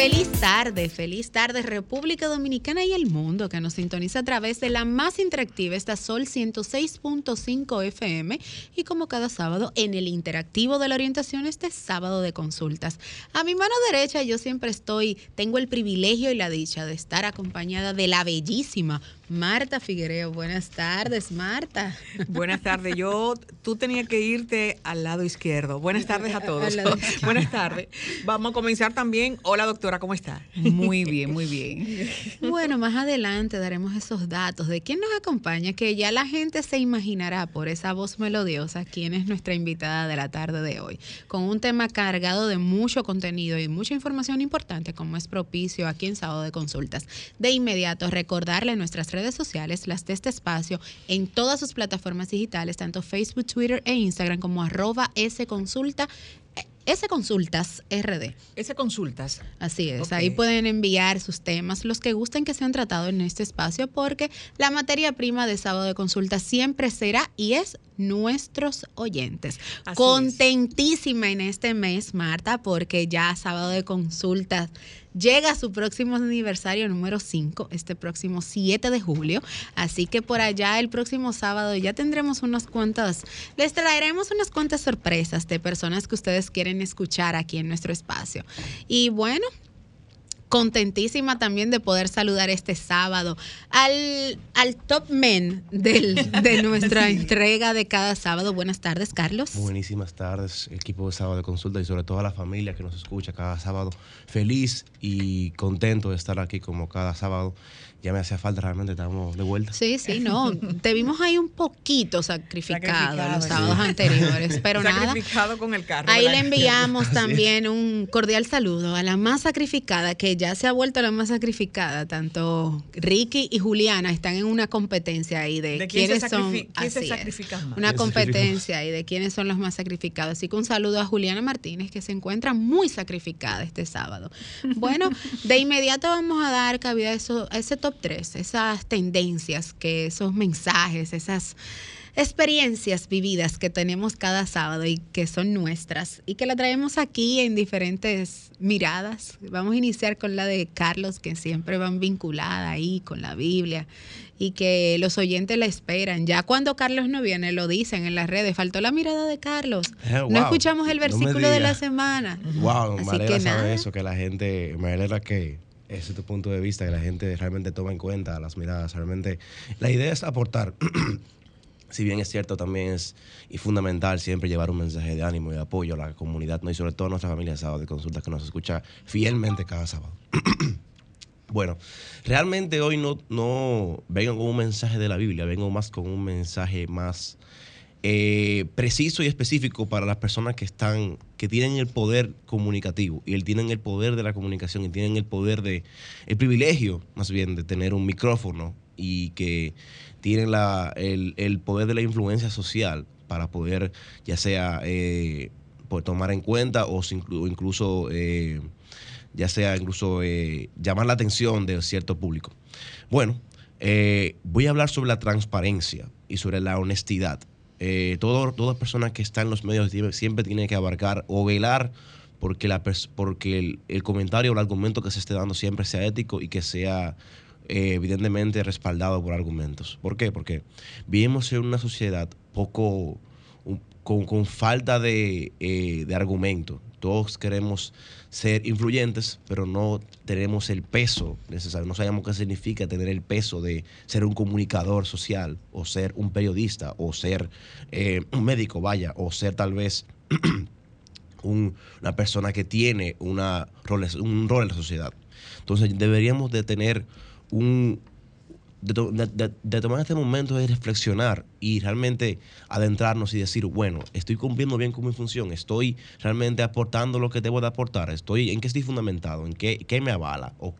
Feliz tarde República Dominicana y el mundo que nos sintoniza a través de la más interactiva, esta Sol 106.5 FM y como cada sábado en el Interactivo de la Orientación, este Sábado de Consultas. A mi mano derecha yo siempre tengo el privilegio y la dicha de estar acompañada de la bellísima Martha Figuereo. Buenas tardes, Martha. Buenas tardes. Tú tenías que irte al lado izquierdo. Buenas tardes a todos. Buenas tardes. Vamos a comenzar también. Hola, doctora, ¿cómo está? Muy bien, muy bien. Bueno, más adelante daremos esos datos de quién nos acompaña, que ya la gente se imaginará por esa voz melodiosa quién es nuestra invitada de la tarde de hoy, con un tema cargado de mucho contenido y mucha información importante, como es propicio aquí en Sábado de Consultas. De inmediato, recordarle nuestras redes sociales, las de este espacio, en todas sus plataformas digitales, tanto Facebook, Twitter e Instagram, como @sconsultasrd. Sconsultas. Así es, okay. Ahí pueden enviar sus temas, los que gusten que sean tratados en este espacio, porque la materia prima de Sábado de Consulta siempre será y es nuestros oyentes. Así Contentísima es. En este mes, Martha, porque ya Sábado de Consultas llega a su próximo aniversario número 5, este próximo 7 de julio. Así que por allá el próximo sábado ya tendremos les traeremos unas cuantas sorpresas de personas que ustedes quieren escuchar aquí en nuestro espacio. Y bueno, contentísima también de poder saludar este sábado al top men de nuestra entrega de cada sábado. Buenas tardes, Carlos. Buenísimas tardes, equipo de Sábado de Consulta y sobre todo a la familia que nos escucha cada sábado. Feliz y contento de estar aquí como cada sábado. Ya me hacía falta, realmente estamos de vuelta. Sí, no, te vimos ahí un poquito sacrificado los sábados anteriores, pero nada. Sacrificado con el carro. Ahí le enviamos también un cordial saludo a la más sacrificada, que ya se ha vuelto la más sacrificada. Tanto Ricky y Juliana están en una competencia ahí de quiénes son. ¿Quién se sacrifica más? Una competencia ahí de quiénes son los más sacrificados. Así que un saludo a Juliana Martínez, que se encuentra muy sacrificada este sábado. Bueno, de inmediato vamos a dar cabida a ese top 3, esas tendencias, que esos mensajes, esas experiencias vividas que tenemos cada sábado y que son nuestras y que la traemos aquí en diferentes miradas. Vamos a iniciar con la de Carlos, que siempre van vinculada ahí con la Biblia y que los oyentes la esperan. Ya cuando Carlos no viene, lo dicen en las redes, faltó la mirada de Carlos. Wow, no escuchamos el versículo de la semana. Wow, así Mariela que sabe eso, que la gente, Mariela, que ese es tu punto de vista, que la gente realmente toma en cuenta las miradas. Realmente la idea es aportar. Si bien es cierto, también es y fundamental siempre llevar un mensaje de ánimo y de apoyo a la comunidad, ¿no? Y sobre todo a nuestra familia de Sábado de Consultas, que nos escucha fielmente cada sábado. Bueno, realmente hoy no vengo con un mensaje de la Biblia, vengo más con un mensaje más preciso y específico para las personas que tienen el poder comunicativo y tienen el poder de la comunicación y tienen el privilegio, más bien, de tener un micrófono y que tienen el poder de la influencia social para poder, ya sea por tomar en cuenta o incluso llamar la atención de cierto público. Bueno, voy a hablar sobre la transparencia y sobre la honestidad. Toda persona que está en los medios siempre tiene que abarcar o velar porque el comentario o el argumento que se esté dando siempre sea ético y que sea evidentemente respaldado por argumentos. ¿Por qué? Porque vivimos en una sociedad con falta de argumento. Todos queremos ser influyentes, pero no tenemos el peso necesario. No sabemos qué significa tener el peso de ser un comunicador social, o ser un periodista, o ser un médico, o ser tal vez una persona que tiene un rol en la sociedad. Entonces deberíamos de tener de tomar este momento de reflexionar y realmente adentrarnos y decir, bueno, estoy cumpliendo bien con mi función, estoy realmente aportando lo que debo de aportar, ¿en qué estoy fundamentado? ¿En qué me avala? ¿O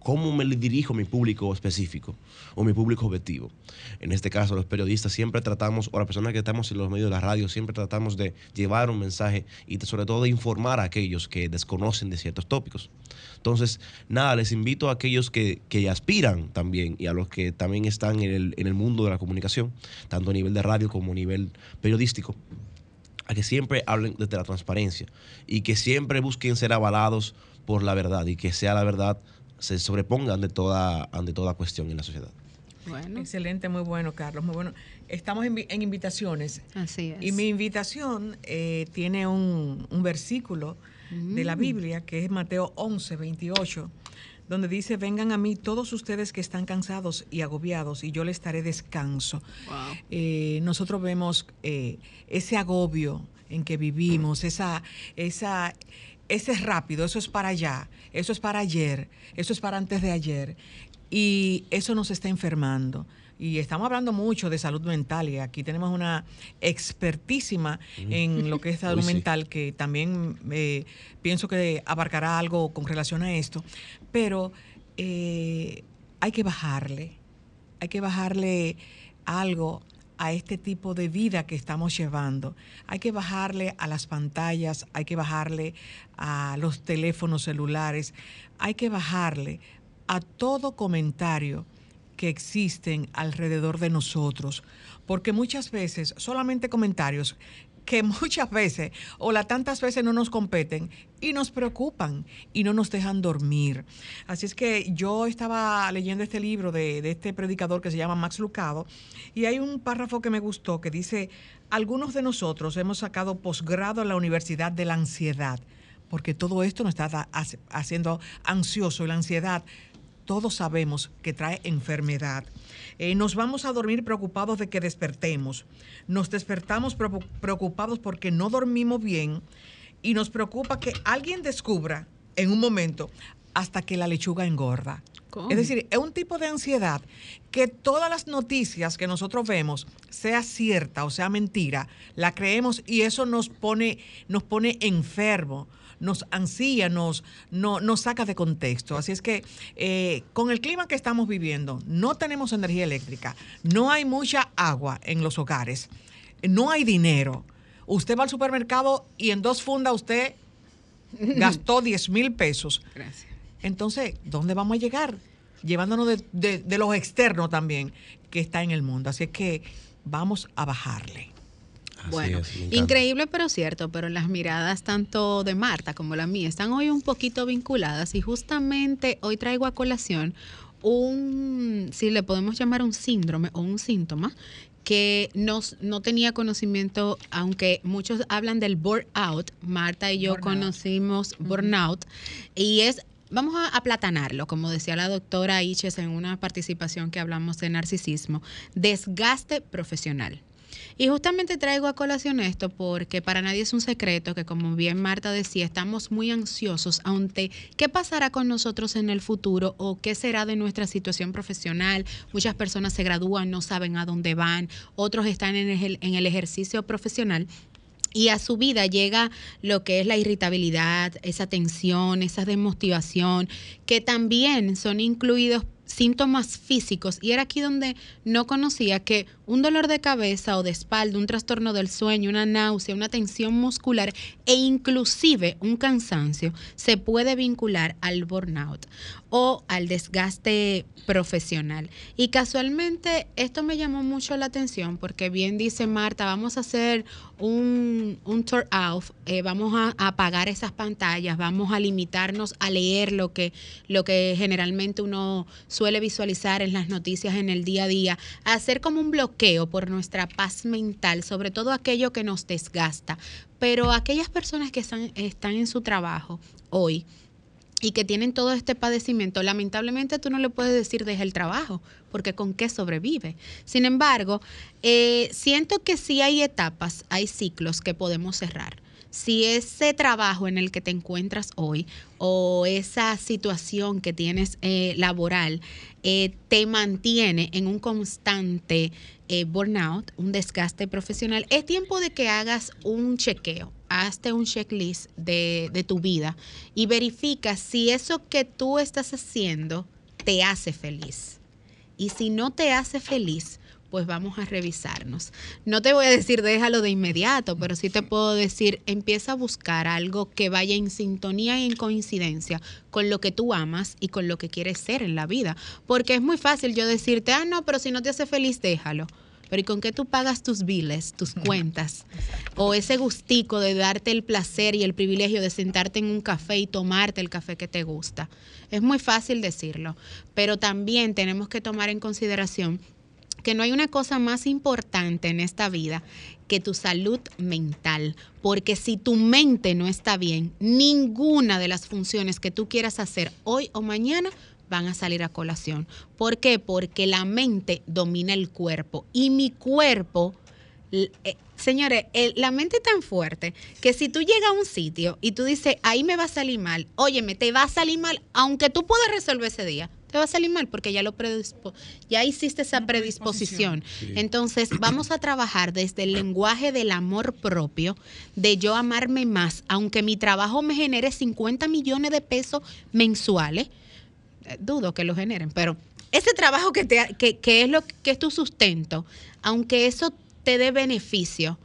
cómo me dirijo a mi público específico o mi público objetivo? En este caso, los periodistas siempre tratamos, o las personas que estamos en los medios de la radio, siempre tratamos de llevar un mensaje y sobre todo de informar a aquellos que desconocen de ciertos tópicos. Entonces, nada, les invito a aquellos que aspiran también y a los que también están en el mundo de la comunicación, tanto a nivel de radio como a nivel periodístico, a que siempre hablen desde la transparencia y que siempre busquen ser avalados por la verdad y que sea la verdad, se sobreponga ante toda cuestión en la sociedad. Bueno. Excelente, muy bueno, Carlos, muy bueno. Estamos en invitaciones. Así es. Y mi invitación tiene un versículo de la Biblia, que es Mateo 11:28, donde dice: vengan a mí todos ustedes que están cansados y agobiados, y yo les daré descanso. Wow. Nosotros vemos ese agobio en que vivimos, ese rápido, eso es para allá, eso es para ayer, eso es para antes de ayer. Y eso nos está enfermando. Y estamos hablando mucho de salud mental, y aquí tenemos una expertísima en lo que es salud mental, que también pienso que abarcará algo con relación a esto. Pero hay que bajarle algo a este tipo de vida que estamos llevando. Hay que bajarle a las pantallas, hay que bajarle a los teléfonos celulares, hay que bajarle a todo comentario que existen alrededor de nosotros, porque muchas veces solamente comentarios que muchas veces o las tantas veces no nos competen y nos preocupan y no nos dejan dormir. Así es que yo estaba leyendo este libro de este predicador que se llama Max Lucado, y hay un párrafo que me gustó que dice: algunos de nosotros hemos sacado posgrado en la Universidad de la Ansiedad, porque todo esto nos está haciendo ansioso, la ansiedad. Todos sabemos que trae enfermedad. Nos vamos a dormir preocupados de que despertemos. Nos despertamos preocupados porque no dormimos bien, y nos preocupa que alguien descubra en un momento hasta que la lechuga engorda. ¿Cómo? Es decir, es un tipo de ansiedad que todas las noticias que nosotros vemos, sea cierta o sea mentira, la creemos, y eso nos pone enfermos. Nos ansía, nos saca de contexto. Así es que con el clima que estamos viviendo, no tenemos energía eléctrica, no hay mucha agua en los hogares, no hay dinero. Usted va al supermercado y en 2 fundas usted gastó 10,000 pesos. Gracias. Entonces, ¿dónde vamos a llegar? Llevándonos de los externos también que está en el mundo. Así es que vamos a bajarle. Bueno, es increíble pero cierto, pero las miradas tanto de Marta como la mía están hoy un poquito vinculadas, y justamente hoy traigo a colación si le podemos llamar un síndrome o un síntoma, que no tenía conocimiento, aunque muchos hablan del burnout. Marta y yo conocimos burnout, y es... Vamos a aplatanarlo, como decía la doctora Hiches en una participación que hablamos de narcisismo, desgaste profesional. Y justamente traigo a colación esto porque para nadie es un secreto que, como bien Marta decía, estamos muy ansiosos ante qué pasará con nosotros en el futuro o qué será de nuestra situación profesional. Muchas personas se gradúan, no saben a dónde van, otros están en el ejercicio profesional. Y a su vida llega lo que es la irritabilidad, esa tensión, esa desmotivación, que también son incluidos síntomas físicos. Y era aquí donde no conocía que un dolor de cabeza o de espalda, un trastorno del sueño, una náusea, una tensión muscular e inclusive un cansancio se puede vincular al burnout o al desgaste profesional. Y casualmente esto me llamó mucho la atención porque bien dice Marta, vamos a hacer un turn off, vamos a apagar esas pantallas, vamos a limitarnos a leer lo que generalmente uno suele visualizar en las noticias en el día a día, a hacer como un bloqueo por nuestra paz mental, sobre todo aquello que nos desgasta. Pero aquellas personas que están en su trabajo hoy y que tienen todo este padecimiento, lamentablemente tú no le puedes decir deja el trabajo, porque ¿con qué sobrevive? Sin embargo, siento que sí hay etapas, hay ciclos que podemos cerrar. Si ese trabajo en el que te encuentras hoy o esa situación que tienes laboral te mantiene en un constante burnout, un desgaste profesional, es tiempo de que hagas un chequeo. Hazte un checklist de tu vida y verifica si eso que tú estás haciendo te hace feliz. Y si no te hace feliz, pues vamos a revisarnos. No te voy a decir déjalo de inmediato, pero sí te puedo decir empieza a buscar algo que vaya en sintonía y en coincidencia con lo que tú amas y con lo que quieres ser en la vida. Porque es muy fácil yo decirte, ah, no, pero si no te hace feliz, déjalo. pero ¿y con qué tú pagas tus biles, tus cuentas? O ese gustico de darte el placer y el privilegio de sentarte en un café y tomarte el café que te gusta. Es muy fácil decirlo, pero también tenemos que tomar en consideración que no hay una cosa más importante en esta vida que tu salud mental, porque si tu mente no está bien, ninguna de las funciones que tú quieras hacer hoy o mañana van a salir a colación. ¿Por qué? Porque la mente domina el cuerpo y mi cuerpo, señores, la mente es tan fuerte que si tú llegas a un sitio y tú dices, ahí me va a salir mal, óyeme, te va a salir mal, aunque tú puedas resolver ese día, te va a salir mal porque ya, ya hiciste esa predisposición. Sí. Entonces vamos a trabajar desde el lenguaje del amor propio, de yo amarme más, aunque mi trabajo me genere 50 millones de pesos mensuales, dudo que lo generen, pero ese trabajo que es lo que es tu sustento, aunque eso te dé beneficio,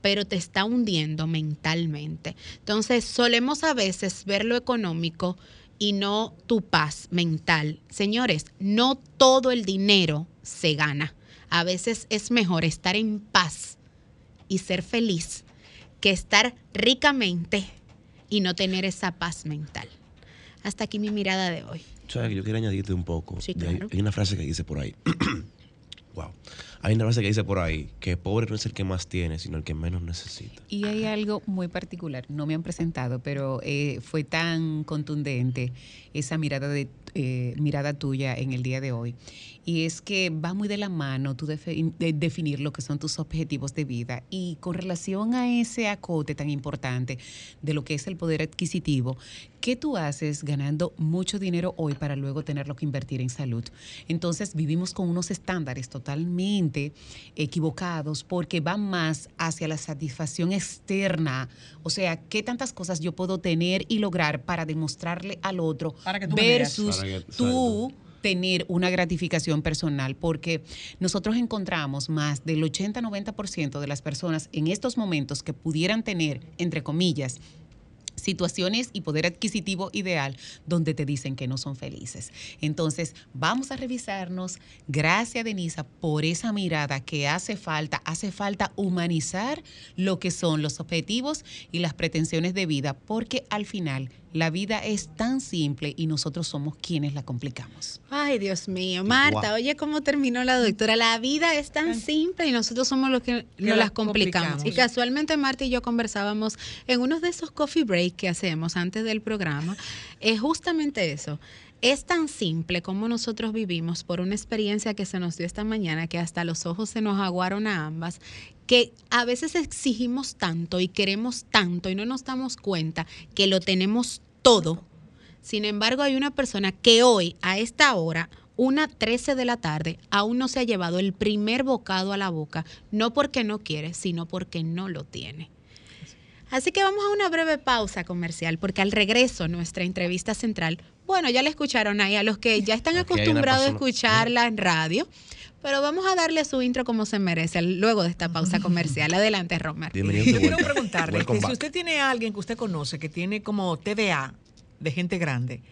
pero te está hundiendo mentalmente. Entonces solemos a veces ver lo económico y no tu paz mental. Señores, no todo el dinero se gana. A veces es mejor estar en paz y ser feliz que estar ricamente y no tener esa paz mental. Hasta aquí mi mirada de hoy. Chau, yo quiero añadirte un poco. Sí, claro. Hay una frase que dice por ahí. Wow. Hay una frase que dice por ahí que pobre no es el que más tiene, sino el que menos necesita. Y hay algo muy particular, no me han presentado, pero fue tan contundente esa mirada, mirada tuya en el día de hoy. Y es que va muy de la mano tú definir lo que son tus objetivos de vida. Y con relación a ese acote tan importante de lo que es el poder adquisitivo, ¿qué tú haces ganando mucho dinero hoy para luego tenerlo que invertir en salud? Entonces vivimos con unos estándares totalmente equivocados porque van más hacia la satisfacción externa. O sea, ¿qué tantas cosas yo puedo tener y lograr para demostrarle al otro versus tú tener una gratificación personal? Porque nosotros encontramos más del 80-90% de las personas en estos momentos que pudieran tener, entre comillas, situaciones y poder adquisitivo ideal donde te dicen que no son felices. Entonces, vamos a revisarnos. Gracias, Denisa, por esa mirada que hace falta. Hace falta humanizar lo que son los objetivos y las pretensiones de vida, porque al final la vida es tan simple y nosotros somos quienes la complicamos. Ay, Dios mío. Marta, wow. Oye cómo terminó la doctora. La vida es tan simple y nosotros somos los que nos las complicamos. Y casualmente Marta y yo conversábamos en uno de esos coffee break que hacemos antes del programa. Es justamente eso. Es tan simple como nosotros vivimos por una experiencia que se nos dio esta mañana, que hasta los ojos se nos aguaron a ambas, que a veces exigimos tanto y queremos tanto y no nos damos cuenta que lo tenemos todo. Sin embargo, hay una persona que hoy, a esta hora, 1:13 de la tarde, aún no se ha llevado el primer bocado a la boca, no porque no quiere, sino porque no lo tiene. Así que vamos a una breve pausa comercial, porque al regreso nuestra entrevista central, bueno, ya la escucharon ahí, a los que ya están acostumbrados a escucharla en radio, pero vamos a darle su intro como se merece luego de esta pausa comercial. Adelante, Romar. Yo quiero preguntarle que si usted tiene a alguien que usted conoce que tiene como TDA de gente grande,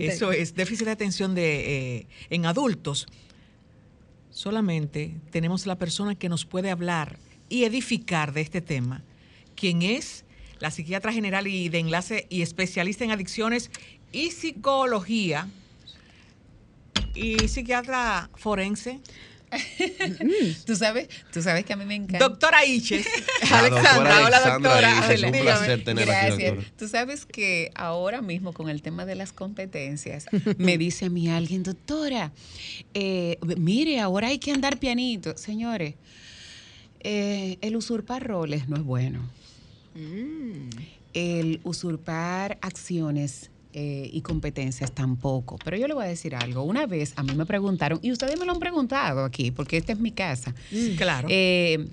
eso es déficit de atención en adultos, solamente tenemos la persona que nos puede hablar y edificar de este tema, quien es la psiquiatra general y de enlace y especialista en adicciones y psicología y psiquiatra forense. Tú sabes que a mí me encanta. Doctora Hiches. Alexandra, hola doctora. Es un placer tenerla aquí, doctora. Tú sabes que ahora mismo con el tema de las competencias me dice a mí alguien, doctora, mire, ahora hay que andar pianito. Señores, el usurpar roles no es bueno. El usurpar acciones y competencias tampoco. Pero yo le voy a decir algo. Una vez a mí me preguntaron, y ustedes me lo han preguntado aquí, porque esta es mi casa. Claro. En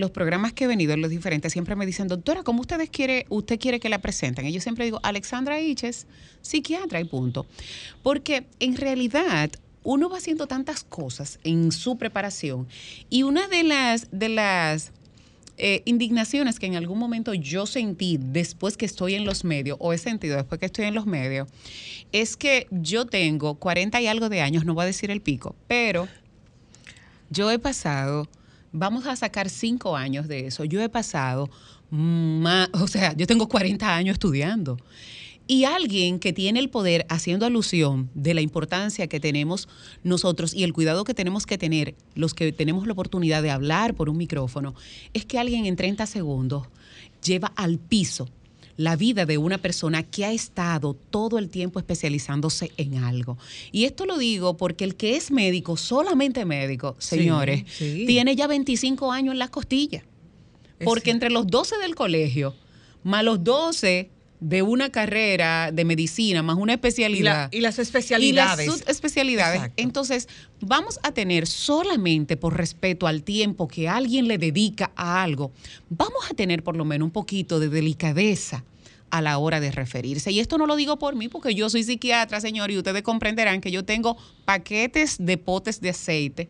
los programas que he venido, en los diferentes, siempre me dicen, doctora, ¿cómo usted quiere que la presenten? Y yo siempre digo, Alexandra Hiches, psiquiatra y punto. Porque en realidad uno va haciendo tantas cosas en su preparación. Y una de las indignaciones que en algún momento yo sentí después que estoy en los medios, o he sentido después que estoy en los medios, es que yo tengo 40 y algo de años, no voy a decir el pico, pero Yo he pasado, vamos a sacar 5 años de eso, yo he pasado, o sea, yo tengo 40 años estudiando. Y alguien que tiene el poder, haciendo alusión de la importancia que tenemos nosotros y el cuidado que tenemos que tener, los que tenemos la oportunidad de hablar por un micrófono, es que alguien en 30 segundos lleva al piso la vida de una persona que ha estado todo el tiempo especializándose en algo. Y esto lo digo porque el que es médico, solamente médico, señores, tiene ya 25 años en las costillas. Porque entre los 12 del colegio, más los 12... de una carrera de medicina, más una especialidad. Y las especialidades. Y las subespecialidades. Exacto. Entonces, vamos a tener solamente por respeto al tiempo que alguien le dedica a algo, vamos a tener por lo menos un poquito de delicadeza a la hora de referirse. Y esto no lo digo por mí, porque yo soy psiquiatra, señor, y ustedes comprenderán que yo tengo paquetes de potes de aceite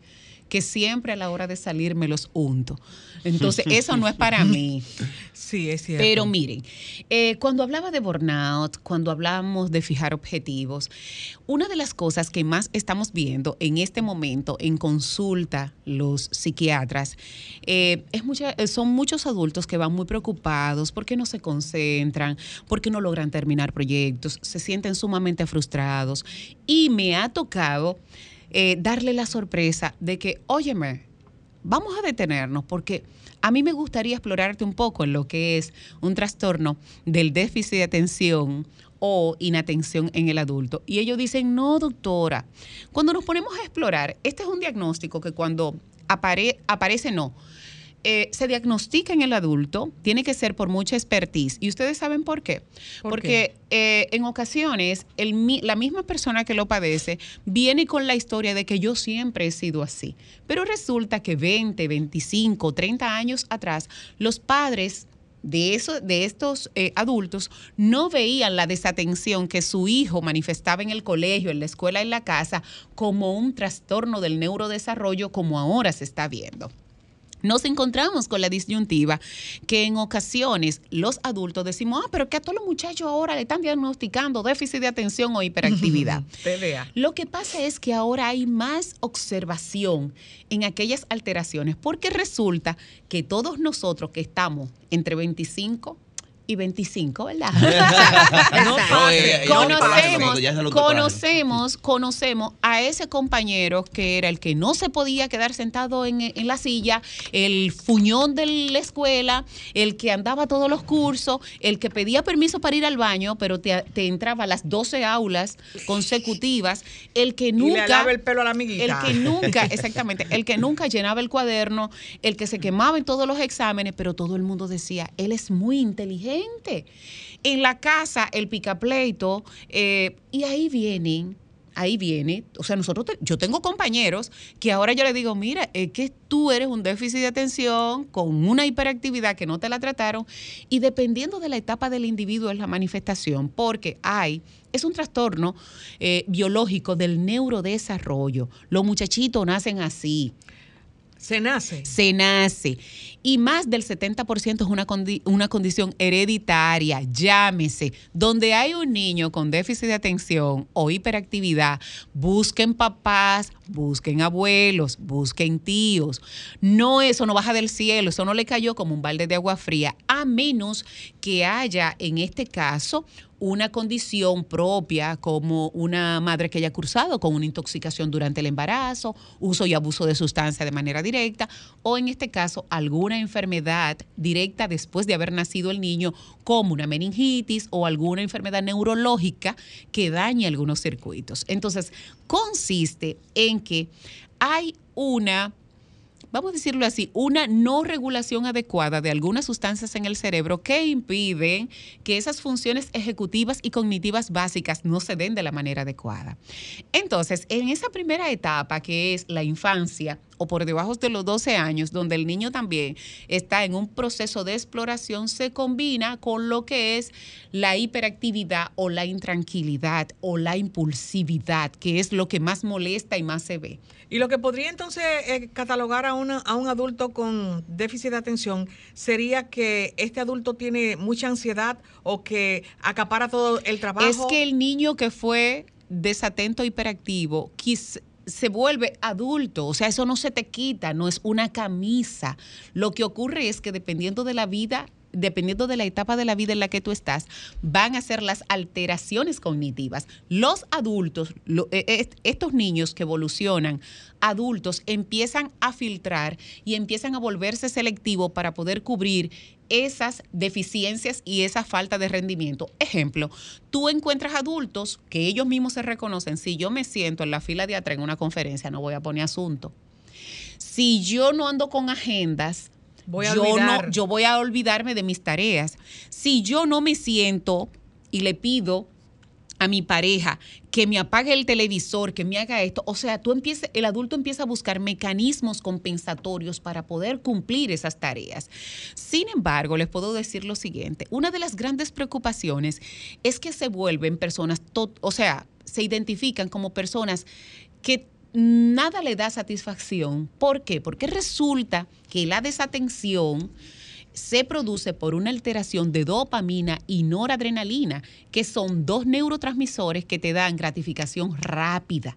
que siempre a la hora de salir me los unto. Entonces, eso no es para mí. Sí, es cierto. Pero miren, cuando hablaba de burnout, cuando hablamos de fijar objetivos, una de las cosas que más estamos viendo en este momento en consulta los psiquiatras, son muchos adultos que van muy preocupados porque no se concentran, porque no logran terminar proyectos, se sienten sumamente frustrados. Y me ha tocado darle la sorpresa de que, óyeme, vamos a detenernos porque a mí me gustaría explorarte un poco en lo que es un trastorno del déficit de atención o inatención en el adulto. Y ellos dicen, no, doctora, cuando nos ponemos a explorar, este es un diagnóstico que cuando se diagnostica en el adulto, tiene que ser por mucha expertise. ¿Y ustedes saben por qué? Porque en ocasiones la misma persona que lo padece viene con la historia de que yo siempre he sido así. Pero resulta que 20, 25, 30 años atrás, los padres de estos adultos no veían la desatención que su hijo manifestaba en el colegio, en la escuela, en la casa, como un trastorno del neurodesarrollo como ahora se está viendo. Nos encontramos con la disyuntiva que en ocasiones los adultos decimos, pero que a todos los muchachos ahora le están diagnosticando déficit de atención o hiperactividad. Lo que pasa es que ahora hay más observación en aquellas alteraciones, porque resulta que todos nosotros que estamos entre 25 y 25, ¿verdad? Conocemos a ese compañero que era el que no se podía quedar sentado en la silla, el fuñón de la escuela, el que andaba todos los cursos, el que pedía permiso para ir al baño, pero te entraba a las 12 aulas consecutivas, el que nunca... Y le alaba el pelo a la amiguita. El que nunca llenaba el cuaderno, el que se quemaba en todos los exámenes, pero todo el mundo decía, él es muy inteligente. En la casa, el picapleito, y ahí viene, o sea, yo tengo compañeros que ahora yo les digo, mira, es que tú eres un déficit de atención con una hiperactividad que no te la trataron, y dependiendo de la etapa del individuo es la manifestación, porque es un trastorno biológico del neurodesarrollo. Los muchachitos nacen así. Se nace. Y más del 70% es una condición hereditaria, llámese. Donde hay un niño con déficit de atención o hiperactividad, busquen papás, busquen abuelos, busquen tíos. No, eso no baja del cielo, eso no le cayó como un balde de agua fría, a menos que haya, en este caso, una condición propia como una madre que haya cursado con una intoxicación durante el embarazo, uso y abuso de sustancia de manera directa, o en este caso alguna enfermedad directa después de haber nacido el niño, como una meningitis o alguna enfermedad neurológica que dañe algunos circuitos. Entonces, consiste en que hay una... vamos a decirlo así, una no regulación adecuada de algunas sustancias en el cerebro que impiden que esas funciones ejecutivas y cognitivas básicas no se den de la manera adecuada. Entonces, en esa primera etapa, que es la infancia, o por debajo de los 12 años, donde el niño también está en un proceso de exploración, se combina con lo que es la hiperactividad o la intranquilidad o la impulsividad, que es lo que más molesta y más se ve. Y lo que podría entonces catalogar a un adulto con déficit de atención sería que este adulto tiene mucha ansiedad o que acapara todo el trabajo. Es que el niño que fue desatento hiperactivo se vuelve adulto, o sea, eso no se te quita, no es una camisa. Lo que ocurre es que dependiendo de la vida, dependiendo de la etapa de la vida en la que tú estás, van a ser las alteraciones cognitivas. Los adultos, estos niños que evolucionan, adultos, empiezan a filtrar y empiezan a volverse selectivos para poder cubrir esas deficiencias y esa falta de rendimiento. Ejemplo, tú encuentras adultos que ellos mismos se reconocen. Si yo me siento en la fila de atrás en una conferencia, no voy a poner asunto. Si yo no ando con agendas, yo voy a olvidarme de mis tareas. Si yo no me siento y le pido a mi pareja que me apague el televisor, que me haga esto, o sea, el adulto empieza a buscar mecanismos compensatorios para poder cumplir esas tareas. Sin embargo, les puedo decir lo siguiente, una de las grandes preocupaciones es que se vuelven personas, se identifican como personas que nada le da satisfacción. ¿Por qué? Porque resulta que la desatención se produce por una alteración de dopamina y noradrenalina, que son dos neurotransmisores que te dan gratificación rápida.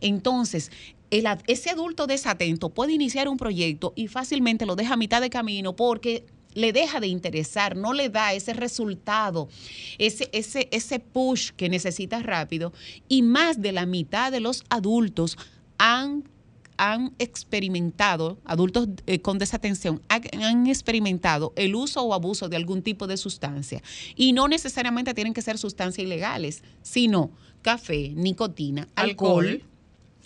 Entonces, ese adulto desatento puede iniciar un proyecto y fácilmente lo deja a mitad de camino porque le deja de interesar, no le da ese resultado, ese push que necesita rápido. Y más de la mitad de los adultos han experimentado, adultos con desatención, han experimentado el uso o abuso de algún tipo de sustancia. Y no necesariamente tienen que ser sustancias ilegales, sino café, nicotina, alcohol,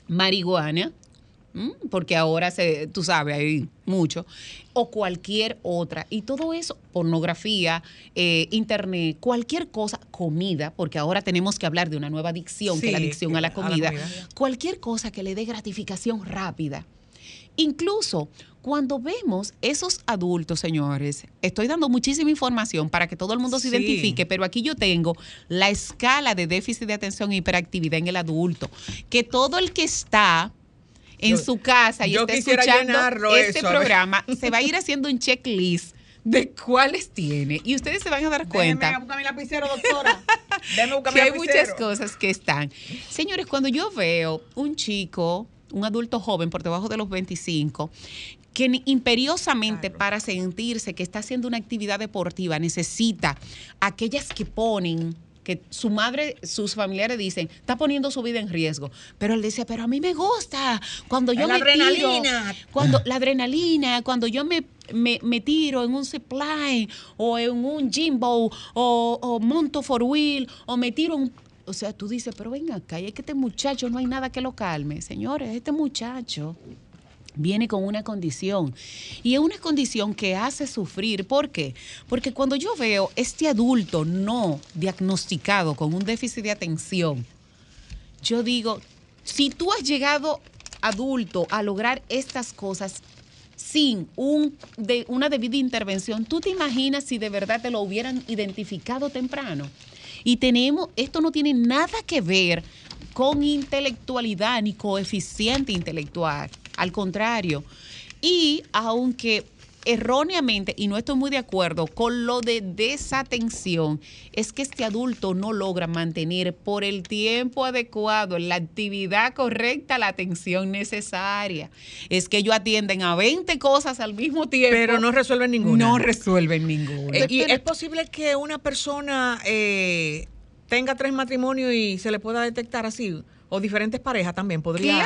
marihuana, porque ahora, tú sabes, hay mucho, o cualquier otra. Y todo eso, pornografía, internet, cualquier cosa, comida, porque ahora tenemos que hablar de una nueva adicción, sí, que es la adicción a la comida, cualquier cosa que le dé gratificación rápida. Incluso cuando vemos esos adultos, señores, estoy dando muchísima información para que todo el mundo se identifique, pero aquí yo tengo la escala de déficit de atención e hiperactividad en el adulto, que todo el que está en su casa y está escuchando este programa, se va a ir haciendo un checklist de cuáles tiene. Y ustedes se van a dar cuenta. Déjeme buscar mi lapicero, doctora. Que hay muchas cosas que están. Señores, cuando yo veo un chico, un adulto joven por debajo de los 25, que imperiosamente para sentirse que está haciendo una actividad deportiva necesita aquellas que ponen, que su madre, sus familiares dicen, está poniendo su vida en riesgo. Pero él dice, pero a mí me gusta. Cuando yo me tiro en un zipline o en un gimbo o monto for wheel o me tiro un... O sea, tú dices, pero ven acá, es que este muchacho no hay nada que lo calme. Señores, este muchacho viene con una condición. Y es una condición que hace sufrir. ¿Por qué? Porque cuando yo veo este adulto no diagnosticado con un déficit de atención, yo digo, si tú has llegado adulto a lograr estas cosas sin una debida intervención, ¿tú te imaginas si de verdad te lo hubieran identificado temprano? Y esto no tiene nada que ver con intelectualidad ni coeficiente intelectual. Al contrario, y aunque erróneamente, y no estoy muy de acuerdo con lo de desatención, es que este adulto no logra mantener por el tiempo adecuado, en la actividad correcta, la atención necesaria. Es que ellos atienden a 20 cosas al mismo tiempo. Pero no resuelven ninguna. No resuelven ninguna. ¿Y es posible que una persona tenga 3 matrimonios y se le pueda detectar así? O diferentes parejas también podría.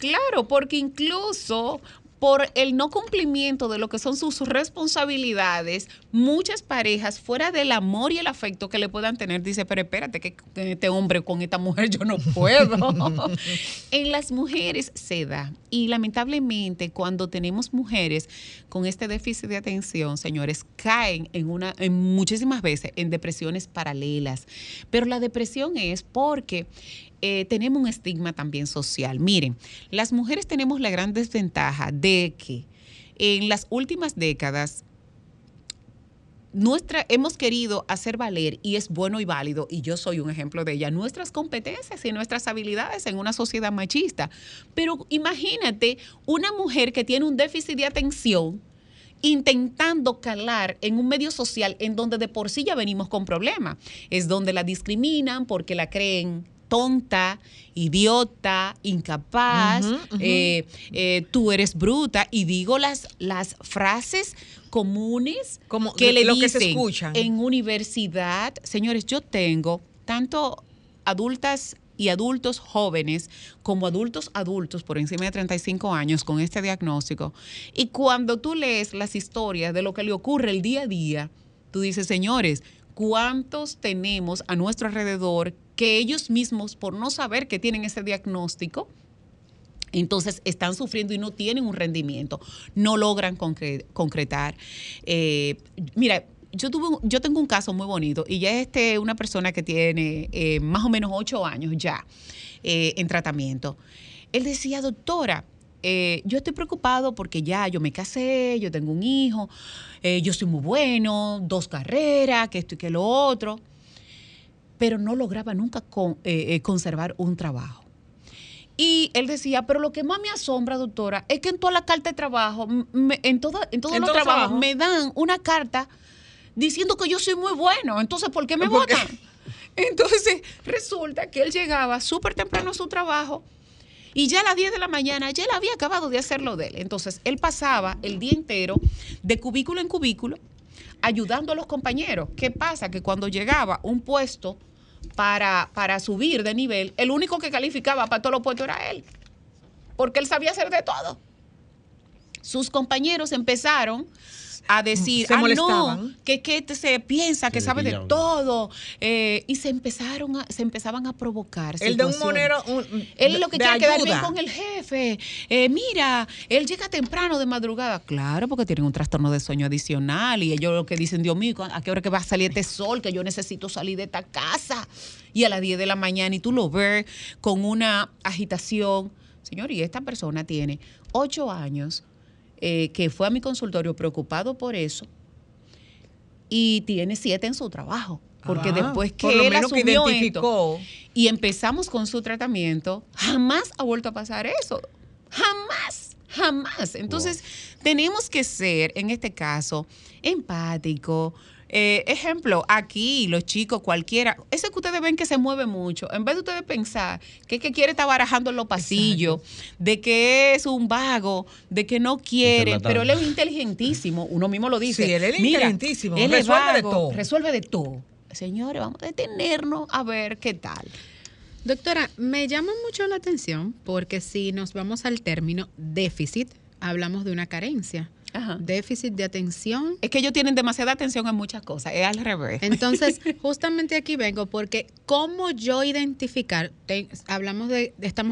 Claro, porque incluso por el no cumplimiento de lo que son sus responsabilidades, muchas parejas, fuera del amor y el afecto que le puedan tener, dice, pero espérate, que este hombre con esta mujer yo no puedo. En las mujeres se da. Y lamentablemente, cuando tenemos mujeres con este déficit de atención, señores, caen en muchísimas veces en depresiones paralelas. Pero la depresión es porque tenemos un estigma también social. Miren, las mujeres tenemos la gran desventaja de que en las últimas décadas hemos querido hacer valer, y es bueno y válido, y yo soy un ejemplo de ella, nuestras competencias y nuestras habilidades en una sociedad machista. Pero imagínate una mujer que tiene un déficit de atención intentando calar en un medio social en donde de por sí ya venimos con problemas. Es donde la discriminan porque la creen tonta, idiota, incapaz, tú eres bruta, y digo las frases comunes como que le dicen que se escuchan en universidad. Señores, yo tengo tanto adultas y adultos jóvenes como adultos por encima de 35 años con este diagnóstico, y cuando tú lees las historias de lo que le ocurre el día a día, tú dices, señores, ¿cuántos tenemos a nuestro alrededor que ellos mismos, por no saber que tienen ese diagnóstico, entonces están sufriendo y no tienen un rendimiento, no logran concretar? Mira, yo tengo un caso muy bonito, y ya una persona que tiene más o menos 8 años ya en tratamiento. Él decía, doctora, yo estoy preocupado porque ya yo me casé, yo tengo un hijo, yo soy muy bueno, 2 carreras, que esto y que lo otro, pero no lograba nunca conservar un trabajo. Y él decía, pero lo que más me asombra, doctora, es que en toda la carta de trabajo, en todos los trabajos me dan una carta diciendo que yo soy muy bueno, entonces ¿por qué me votan? Entonces resulta que él llegaba súper temprano a su trabajo, y ya a las 10 de la mañana ya él había acabado de hacerlo de él. Entonces, él pasaba el día entero de cubículo en cubículo ayudando a los compañeros. ¿Qué pasa? Que cuando llegaba un puesto para subir de nivel, el único que calificaba para todos los puestos era él, porque él sabía hacer de todo. Sus compañeros empezaron a decir, no, que se piensa que sabe de todo. Y se empezaban a provocar situaciones. El de un monero, él lo que quiere quedar bien con el jefe. Mira, él llega temprano de madrugada. Claro, porque tienen un trastorno de sueño adicional, y ellos lo que dicen, Dios mío, ¿a qué hora que va a salir este sol? Que yo necesito salir de esta casa. Y a las 10 de la mañana, y tú lo ves con una agitación. Señor, y esta persona tiene 8 años, que fue a mi consultorio preocupado por eso, y tiene 7 en su trabajo, porque después que él asumió esto y empezamos con su tratamiento, jamás ha vuelto a pasar eso, jamás. Entonces tenemos que ser, en este caso, empático. Ejemplo, aquí los chicos, cualquiera, eso que ustedes ven que se mueve mucho, en vez de ustedes pensar que quiere estar barajando en los pasillos, de que es un vago, de que no quiere, pero él es inteligentísimo, uno mismo lo dice. Sí, él es inteligentísimo, él es vago, resuelve de todo. Señores, vamos a detenernos a ver qué tal. Doctora, me llama mucho la atención porque si nos vamos al término déficit, hablamos de una carencia. Ajá. Déficit de atención. Es que ellos tienen demasiada atención en muchas cosas, es al revés. Entonces, justamente aquí vengo porque cómo yo identificar, estamos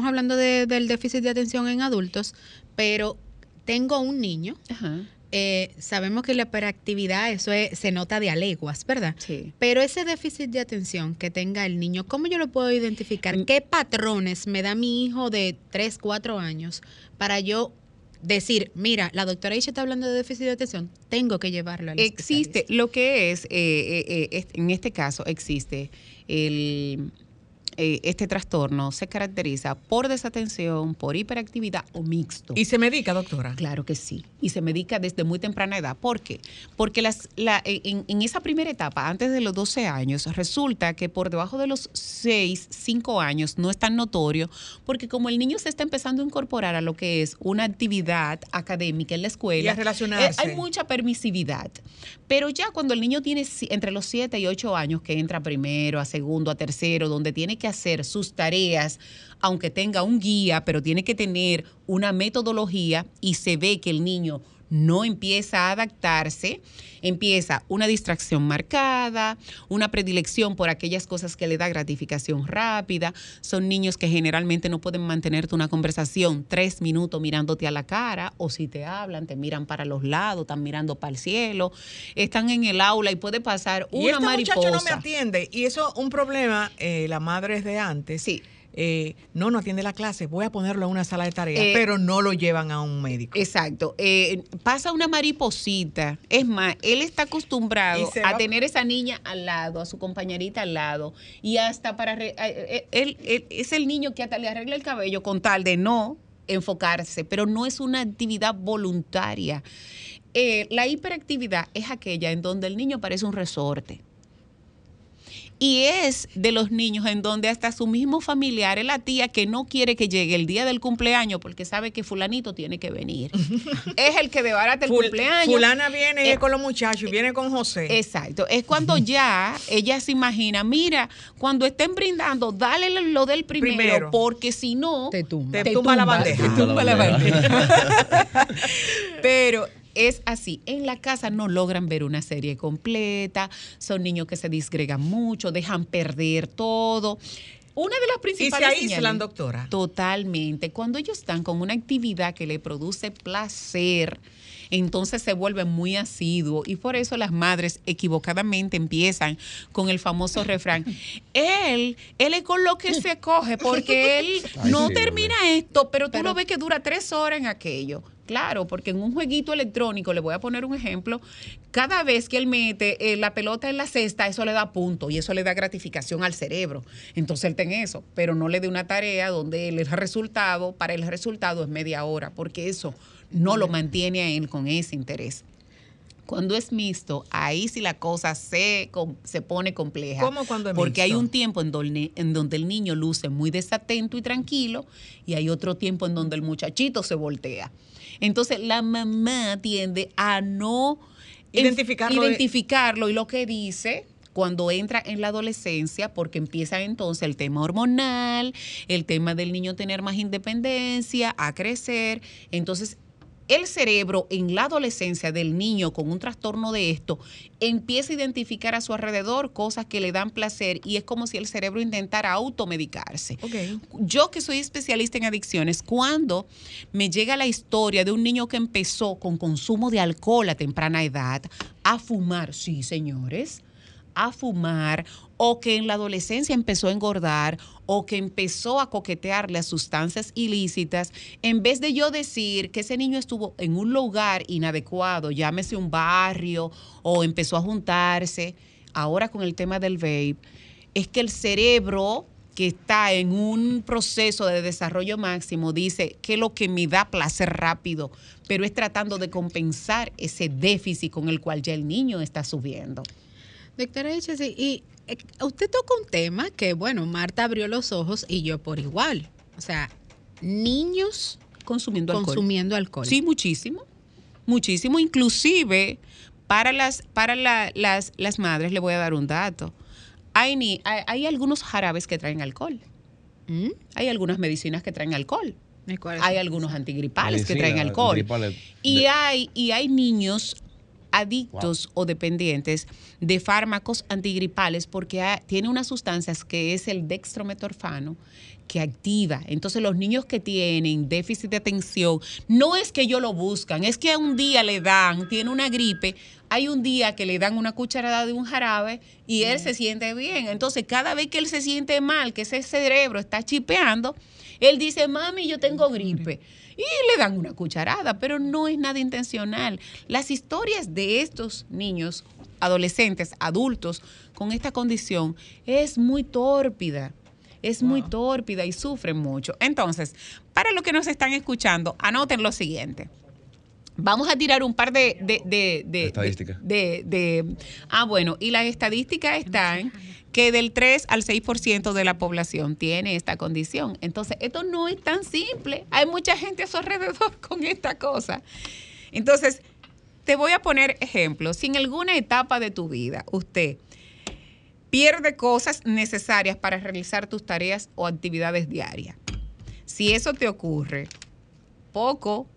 hablando del déficit de atención en adultos, pero tengo un niño, sabemos que la hiperactividad, se nota de a leguas, ¿verdad? Sí. Pero ese déficit de atención que tenga el niño, ¿cómo yo lo puedo identificar? ¿Qué patrones me da mi hijo de 3, 4 años para yo decir, mira, la doctora Hiches está hablando de déficit de atención, tengo que llevarlo al especialista? Existe, lo que es, en este caso existe, este trastorno se caracteriza por desatención, por hiperactividad o mixto. ¿Y se medica, doctora? Claro que sí, y se medica desde muy temprana edad. ¿Por qué? Porque en esa primera etapa, antes de los 12 años, resulta que por debajo de los 6, 5 años no es tan notorio, porque como el niño se está empezando a incorporar a lo que es una actividad académica en la escuela, y a relacionarse, hay mucha permisividad. Pero ya cuando el niño tiene entre los 7 y 8 años, que entra primero, a segundo, a tercero, donde tiene que hacer sus tareas, aunque tenga un guía, pero tiene que tener una metodología, y se ve que el niño no empieza a adaptarse, empieza una distracción marcada, una predilección por aquellas cosas que le da gratificación rápida. Son niños que generalmente no pueden mantenerte una conversación 3 minutos mirándote a la cara, o si te hablan, te miran para los lados, están mirando para el cielo, están en el aula y puede pasar una mariposa. Y este muchacho no me atiende, y eso es un problema, la madre es de antes. Sí. No atiende la clase, voy a ponerlo en una sala de tareas, pero no lo llevan a un médico. Exacto. Pasa una mariposita. Es más, él está acostumbrado a tener esa niña al lado, a su compañerita al lado, y hasta para... Él es el niño que hasta le arregla el cabello con tal de no enfocarse, pero no es una actividad voluntaria. La hiperactividad es aquella en donde el niño parece un resorte. Y es de los niños en donde hasta su mismo familiar, la tía que no quiere que llegue el día del cumpleaños porque sabe que fulanito tiene que venir. Es el que debarata el cumpleaños. Fulana viene con los muchachos y viene con José. Exacto. Es cuando ya ella se imagina, mira, cuando estén brindando, dale lo del primero. Porque si no, te tumba la bandeja. Pero es así, en la casa no logran ver una serie completa, son niños que se disgregan mucho, dejan perder todo. Una de las principales señales. Y se aíslan, doctora. Totalmente. Cuando ellos están con una actividad que les produce placer, entonces se vuelven muy asiduos. Y por eso las madres equivocadamente empiezan con el famoso refrán: él es con lo que se coge, porque él no termina esto, pero tú lo ves que dura 3 horas en aquello. Claro, porque en un jueguito electrónico, le voy a poner un ejemplo, cada vez que él mete la pelota en la cesta, eso le da punto y eso le da gratificación al cerebro. Entonces él tiene eso, pero no le dé una tarea donde el resultado es media hora, porque eso no lo mantiene a él con ese interés. Cuando es mixto, ahí sí la cosa se pone compleja. ¿Cómo cuando es mixto? Porque hay un tiempo en donde el niño luce muy desatento y tranquilo, y hay otro tiempo en donde el muchachito se voltea. Entonces la mamá tiende a no identificarlo, y lo que dice cuando entra en la adolescencia, porque empieza entonces el tema hormonal, el tema del niño tener más independencia, a crecer. Entonces el cerebro en la adolescencia del niño con un trastorno de esto empieza a identificar a su alrededor cosas que le dan placer, y es como si el cerebro intentara automedicarse. Okay. Yo, que soy especialista en adicciones, cuando me llega la historia de un niño que empezó con consumo de alcohol a temprana edad, a fumar, sí señores, a fumar, o que en la adolescencia empezó a engordar, o que empezó a coquetearle a sustancias ilícitas, en vez de yo decir que ese niño estuvo en un lugar inadecuado, llámese un barrio, o empezó a juntarse, ahora con el tema del vape, es que el cerebro, que está en un proceso de desarrollo máximo, dice que lo que me da placer rápido, pero es tratando de compensar ese déficit con el cual ya el niño está subiendo. Doctora Hiches, y usted toca un tema que, bueno, Marta abrió los ojos y yo por igual. O sea, niños consumiendo alcohol. Sí, muchísimo. Muchísimo. Inclusive, para las madres, le voy a dar un dato. Hay algunos jarabes que traen alcohol. ¿Mm? Hay algunas medicinas que traen alcohol. Hay algunos antigripales que traen alcohol. Y hay niños adictos o dependientes de fármacos antigripales, porque tiene unas sustancias que es el dextrometorfano que activa. Entonces los niños que tienen déficit de atención, no es que ellos lo buscan, es que un día le dan, tiene una gripe, hay un día que le dan una cucharada de un jarabe y él se siente bien. Entonces cada vez que él se siente mal, que ese cerebro está chipeando, él dice, mami, yo tengo gripe. Y le dan una cucharada, pero no es nada intencional. Las historias de estos niños, adolescentes, adultos, con esta condición, es muy tórpida. Es muy tórpida y sufren mucho. Entonces, para los que nos están escuchando, anoten lo siguiente. Vamos a tirar un par de estadísticas. Y las estadísticas están que del 3 al 6% de la población tiene esta condición. Entonces, esto no es tan simple. Hay mucha gente a su alrededor con esta cosa. Entonces, te voy a poner ejemplos. Si en alguna etapa de tu vida usted pierde cosas necesarias para realizar tus tareas o actividades diarias, si eso te ocurre poco,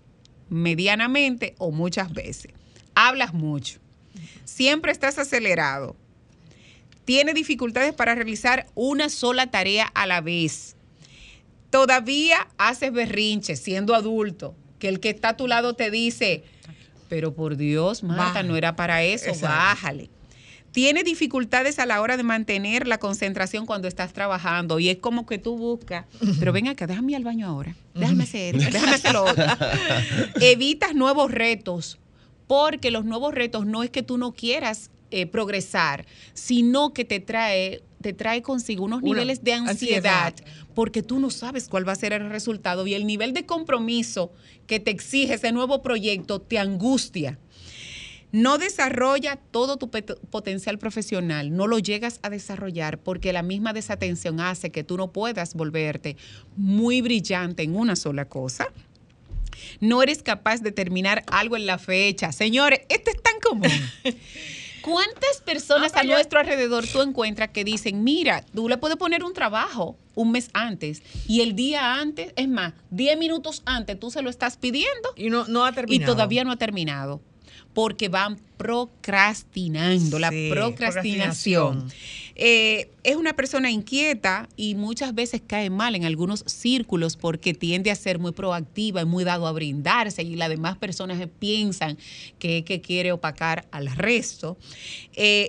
medianamente o muchas veces, hablas mucho, siempre estás acelerado, tiene dificultades para realizar una sola tarea a la vez, todavía haces berrinche siendo adulto, que el que está a tu lado te dice, pero por Dios, Marta, no era para eso. Exacto. Bájale. Tiene dificultades a la hora de mantener la concentración cuando estás trabajando, y es como que tú buscas, pero ven acá, déjame ir al baño ahora, déjame hacer esto, déjame hacer lo otro. Evitas nuevos retos, porque los nuevos retos no es que tú no quieras progresar, sino que te trae consigo unos niveles de ansiedad, porque tú no sabes cuál va a ser el resultado, y el nivel de compromiso que te exige ese nuevo proyecto te angustia. no desarrolla todo tu potencial profesional, no lo llegas a desarrollar porque la misma desatención hace que tú no puedas volverte muy brillante en una sola cosa. No eres capaz de terminar algo en la fecha. Señores, esto es tan común. ¿Cuántas personas a nuestro alrededor tú encuentras que dicen, mira, tú le puedes poner un trabajo un mes antes y el día antes, es más, 10 minutos antes tú se lo estás pidiendo y no ha terminado? Y todavía no ha terminado porque van procrastinando, sí, la procrastinación. Es una persona inquieta y muchas veces cae mal en algunos círculos porque tiende a ser muy proactiva y muy dado a brindarse y las demás personas piensan que quiere opacar al resto.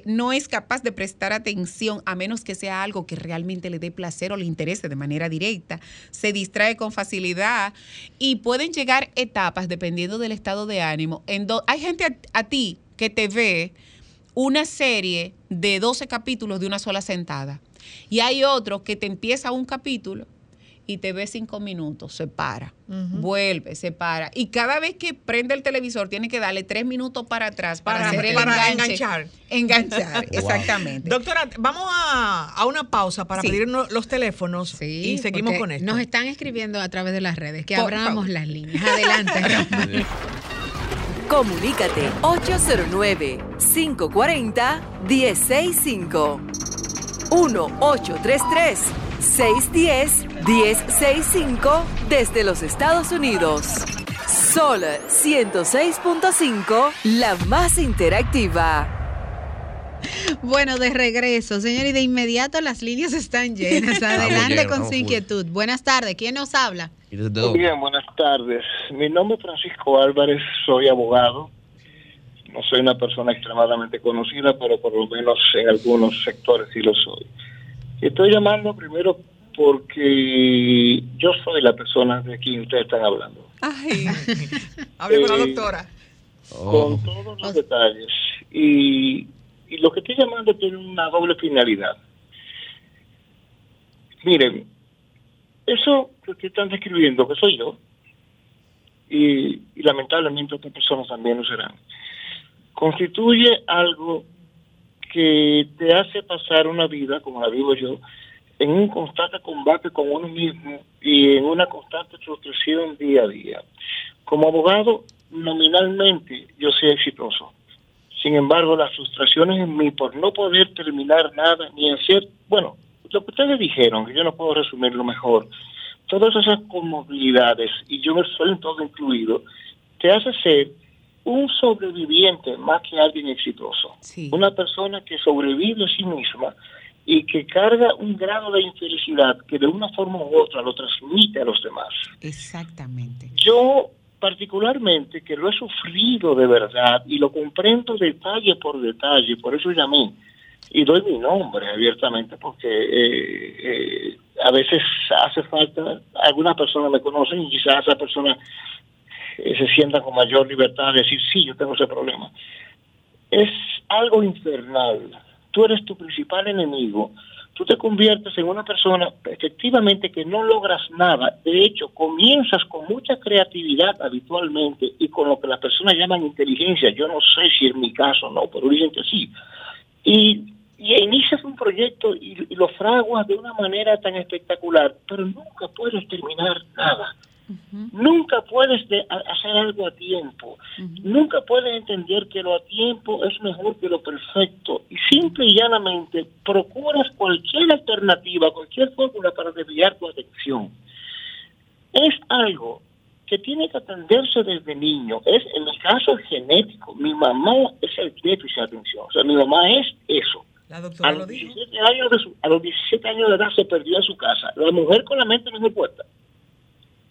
No es capaz de prestar atención a menos que sea algo que realmente le dé placer o le interese de manera directa. Se distrae con facilidad y pueden llegar etapas dependiendo del estado de ánimo. Hay gente a ti que te ve una serie de 12 capítulos de una sola sentada. Y hay otro que te empieza un capítulo y te ve 5 minutos, se para, vuelve, se para. Y cada vez que prende el televisor tiene que darle 3 minutos para atrás para hacer el enganche, enganchar, exactamente. Doctora, vamos a una pausa para pedirnos los teléfonos y seguimos con esto. Nos están escribiendo a través de las redes, que abramos las líneas. Adelante. Comunícate 809-540-1065, 1-833-610-1065 desde los Estados Unidos. Sol 106.5, la más interactiva. Bueno, de regreso, señor, y de inmediato las líneas están llenas. Adelante con su inquietud. Buenas tardes, ¿quién nos habla? Bien, buenas tardes. Mi nombre es Francisco Álvarez, soy abogado. No soy una persona extremadamente conocida, pero por lo menos en algunos sectores sí lo soy. Estoy llamando primero porque yo soy la persona de quien ustedes están hablando. Ay, hable con la doctora. Con todos los detalles. Y lo que estoy llamando tiene una doble finalidad. Miren, eso que están describiendo, que soy yo, y lamentablemente otras personas también lo serán, constituye algo que te hace pasar una vida, como la vivo yo, en un constante combate con uno mismo y en una constante frustración día a día. Como abogado, nominalmente yo soy exitoso. Sin embargo, las frustraciones en mí por no poder terminar nada, ni hacer, bueno, lo que ustedes dijeron, que yo no puedo resumirlo mejor, todas esas comodidades, y yo me soy en todo incluido, te hace ser un sobreviviente más que alguien exitoso. Sí. Una persona que sobrevive a sí misma y que carga un grado de infelicidad que de una forma u otra lo transmite a los demás. Exactamente. Yo particularmente que lo he sufrido de verdad y lo comprendo detalle por detalle, por eso llamé y doy mi nombre abiertamente porque a veces hace falta, algunas personas me conocen y quizás esa persona se sienta con mayor libertad de decir, sí, yo tengo ese problema. Es algo infernal, tú eres tu principal enemigo. Tú te conviertes en una persona efectivamente que no logras nada. De hecho, comienzas con mucha creatividad habitualmente y con lo que las personas llaman inteligencia. Yo no sé si es mi caso o no, pero dicen que sí. Y inicias un proyecto y lo fraguas de una manera tan espectacular, pero nunca puedes terminar nada. Nunca puedes hacer algo a tiempo. Nunca puedes entender que lo a tiempo es mejor que lo perfecto. Y simple y llanamente procuras cualquier alternativa, cualquier fórmula para desviar tu atención. Es algo que tiene que atenderse desde niño. Es, en mi caso, genético. Mi mamá es el déficit de atención. O sea, mi mamá es eso. La doctora lo dijo. A los 17 años de edad se perdió en su casa. La mujer con la mente no se puesta.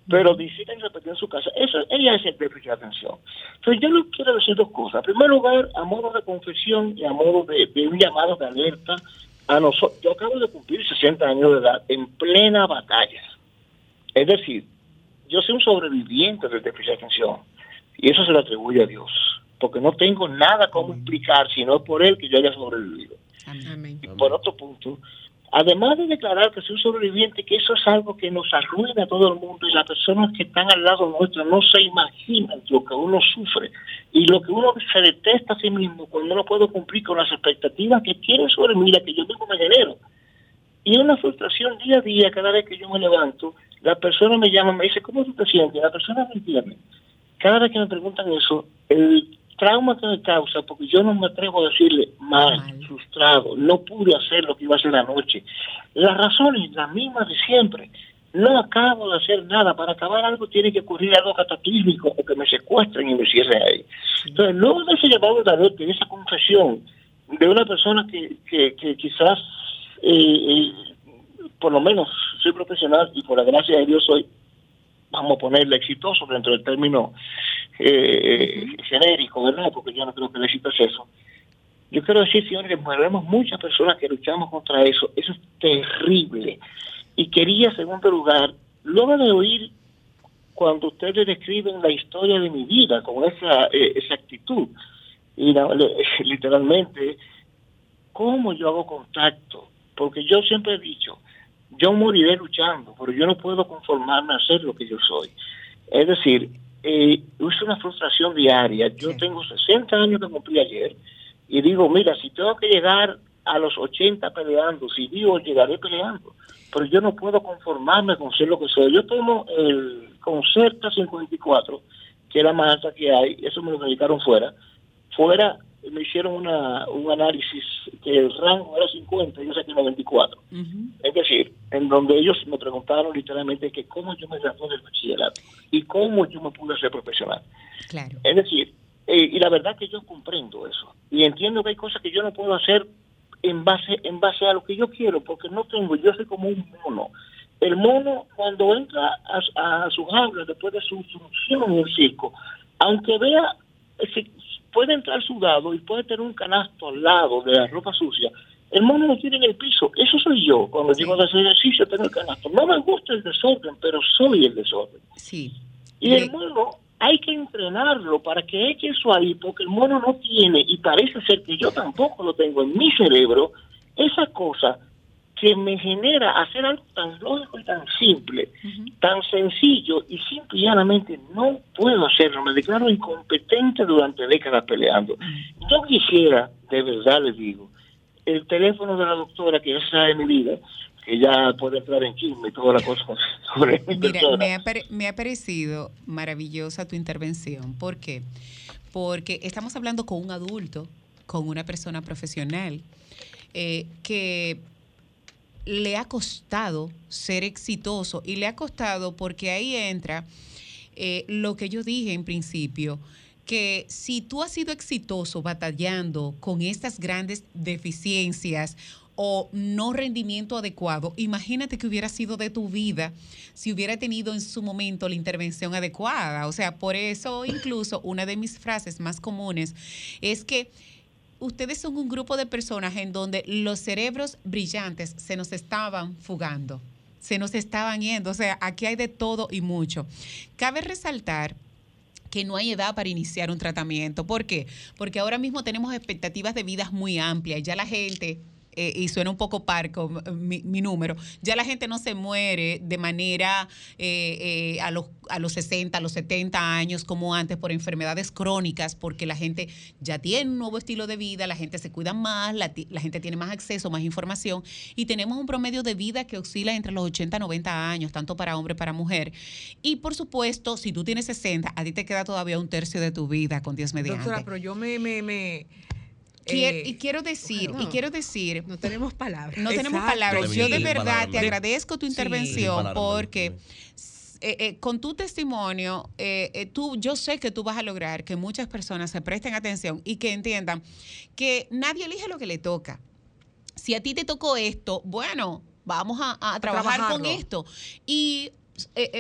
Pero visita y repetía en su casa. Eso, ella es el déficit de atención. Entonces, yo les quiero decir dos cosas. En primer lugar, a modo de confesión y a modo de un llamado de alerta a nosotros. Yo acabo de cumplir 60 años de edad en plena batalla. Es decir, yo soy un sobreviviente del déficit de atención. Y eso se lo atribuye a Dios. Porque no tengo nada como explicar, sino por Él que yo haya sobrevivido. Amén. Y por otro punto, Además de declarar que soy un sobreviviente, que eso es algo que nos arruina a todo el mundo, y las personas que están al lado nuestro no se imaginan lo que uno sufre y lo que uno se detesta a sí mismo cuando no puedo cumplir con las expectativas que tienen sobre mí, las que yo mismo me genero. Y una frustración día a día, cada vez que yo me levanto, la persona me llama, me dice, ¿cómo tú te sientes? La persona me entiende. Cada vez que me preguntan eso, el trauma que me causa, porque yo no me atrevo a decirle mal, frustrado, no pude hacer lo que iba a hacer anoche. Las razones, las mismas de siempre. No acabo de hacer nada. Para acabar algo tiene que ocurrir algo cataclísmico o que me secuestren y me cierren ahí. Entonces, luego de ese llamado de esa confesión de una persona que quizás, por lo menos soy profesional y por la gracia de Dios soy, vamos a ponerle exitoso dentro del término genérico, ¿verdad? Porque yo no creo que el éxito es eso. Yo quiero decir, señores, que vemos muchas personas que luchamos contra eso. Eso es terrible. Y quería, en segundo lugar, luego de oír cuando ustedes describen la historia de mi vida con esa actitud, y literalmente, ¿cómo yo hago contacto? Porque yo siempre he dicho, yo moriré luchando, pero yo no puedo conformarme a hacer lo que yo soy. Es decir, es una frustración diaria. Yo tengo 60 años que cumplí ayer y digo, mira, si tengo que llegar a los 80 peleando, si vivo llegaré peleando, pero yo no puedo conformarme con ser lo que soy. Yo tomo el Concerta 54, que es la más alta que hay, eso me lo dedicaron fuera. Me hicieron un análisis que el rango era 50, yo saqué 94. Es decir, en donde ellos me preguntaron literalmente que cómo yo me gradué del bachillerato y cómo yo me pude hacer profesional. Claro. Es decir, y la verdad que yo comprendo eso. Y entiendo que hay cosas que yo no puedo hacer en base a lo que yo quiero, porque no tengo, yo soy como un mono. El mono, cuando entra a su jaula después de su función en el circo, aunque vea... puede entrar sudado y puede tener un canasto al lado de la ropa sucia. El mono lo tiene en el piso. Eso soy yo. Cuando llego a hacer ejercicio, tengo el canasto. No me gusta el desorden, pero soy el desorden. Sí. Y el mono hay que entrenarlo para que eche eso ahí, porque el mono no tiene, y parece ser que yo tampoco lo tengo en mi cerebro, esa cosa que me genera hacer algo tan lógico y tan simple, tan sencillo, y simple y llanamente no puedo hacerlo. Me declaro incompetente durante décadas peleando. Yo quisiera, de verdad les digo, el teléfono de la doctora, que ya sabe mi vida, que ya puede entrar en chisme y toda la cosa sobre mi persona. Mira, me ha parecido maravillosa tu intervención. ¿Por qué? Porque estamos hablando con un adulto, con una persona profesional, que... le ha costado ser exitoso, y le ha costado porque ahí entra lo que yo dije en principio, que si tú has sido exitoso batallando con estas grandes deficiencias o no rendimiento adecuado, imagínate que hubiera sido de tu vida si hubiera tenido en su momento la intervención adecuada. O sea, por eso incluso una de mis frases más comunes es que ustedes son un grupo de personas en donde los cerebros brillantes se nos estaban fugando, se nos estaban yendo. O sea, aquí hay de todo y mucho. Cabe resaltar que no hay edad para iniciar un tratamiento. ¿Por qué? Porque ahora mismo tenemos expectativas de vidas muy amplias. Ya la gente... y suena un poco parco mi número, ya la gente no se muere de manera a los 60, a los 70 años como antes por enfermedades crónicas, porque la gente ya tiene un nuevo estilo de vida, la gente se cuida más, la gente tiene más acceso, más información, y tenemos un promedio de vida que oscila entre los 80 y 90 años, tanto para hombre como para mujer. Y por supuesto, si tú tienes 60, a ti te queda todavía un tercio de tu vida, con Dios mediante. Doctora, pero yo quiero decir, no tenemos palabras. Yo de verdad te agradezco tu intervención, porque con tu testimonio, yo sé que tú vas a lograr que muchas personas se presten atención y que entiendan que nadie elige lo que le toca. Si a ti te tocó esto, bueno, vamos a trabajar con esto. Y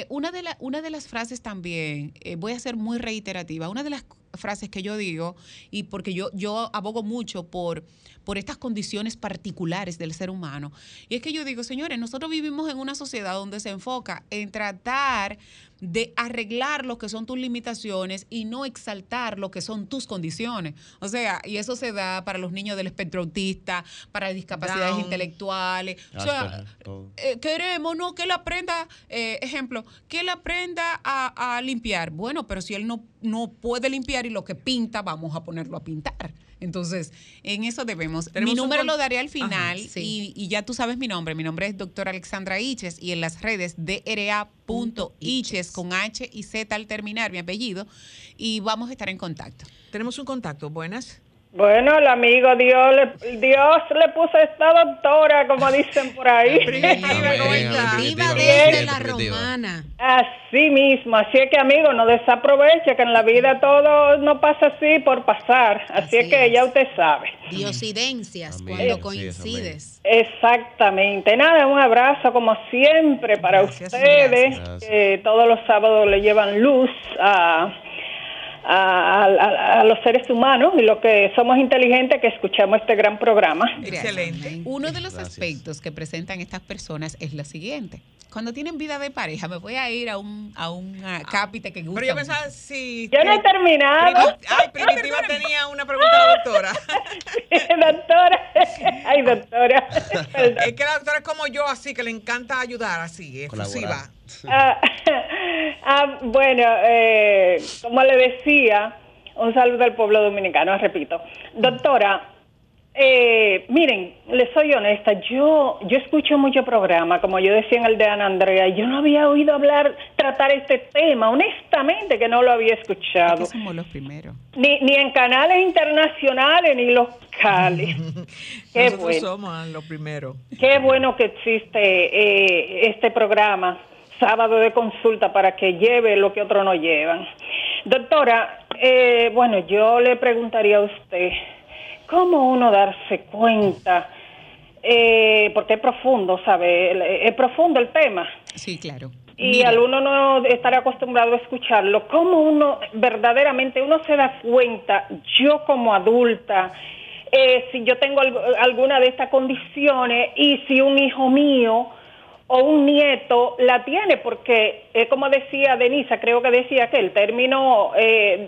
una de las frases también, voy a ser muy reiterativa, una de las frases que yo digo, y porque yo abogo mucho por estas condiciones particulares del ser humano, y es que yo digo, señores, nosotros vivimos en una sociedad donde se enfoca en tratar de arreglar lo que son tus limitaciones y no exaltar lo que son tus condiciones. O sea, y eso se da para los niños del espectro autista, para discapacidades intelectuales. O sea, queremos, ¿no?, que él aprenda, ejemplo, que él aprenda a limpiar. Bueno, pero si él no puede limpiar y lo que pinta, vamos a ponerlo a pintar. Entonces, en eso debemos. Mi número lo daré al final. Ajá, sí. y ya tú sabes mi nombre. Mi nombre es doctora Alexandra Hiches, y en las redes DRA.Hiches con H y Z al terminar, mi apellido, y vamos a estar en contacto. Tenemos un contacto. Buenas. Bueno, el amigo Dios le puso a esta doctora, como dicen por ahí. Viva desde la romana. Así mismo, así es que, amigo, no desaproveche, que en la vida todo no pasa así por pasar. Así es que ya usted sabe. Diosidencias, cuando coincides. Exactamente. Nada, un abrazo como siempre para ustedes. Gracias. Todos los sábados le llevan luz a los seres humanos y los que somos inteligentes que escuchamos este gran programa. Excelente. Uno de los aspectos que presentan estas personas es la siguiente: cuando tienen vida de pareja, me voy a ir a un cápita que gusta. Pero yo pensaba, si yo no he terminado. Primitiva tenía una pregunta a la doctora. Doctora. Es que la doctora es como yo, así que le encanta ayudar, así, exclusiva. Bueno, como le decía, un saludo al pueblo dominicano, repito. Doctora, miren, les soy honesta, yo escucho mucho programa, como yo decía en el de Ana Andrea, yo no había oído tratar este tema, honestamente que no lo había escuchado. Es que somos los primeros. Ni en canales internacionales ni locales. Nosotros somos los primeros. Qué bueno que existe este programa, Sábado de Consulta, para que lleve lo que otros no llevan. Doctora, bueno, yo le preguntaría a usted, ¿cómo uno darse cuenta? Porque es profundo, ¿sabe? Es profundo el tema. Sí, claro. Y al uno no estar acostumbrado a escucharlo, ¿cómo uno verdaderamente se da cuenta, yo como adulta, si yo tengo alguna de estas condiciones y si un hijo mío o un nieto la tiene? Porque como decía Denisa, creo que decía que el término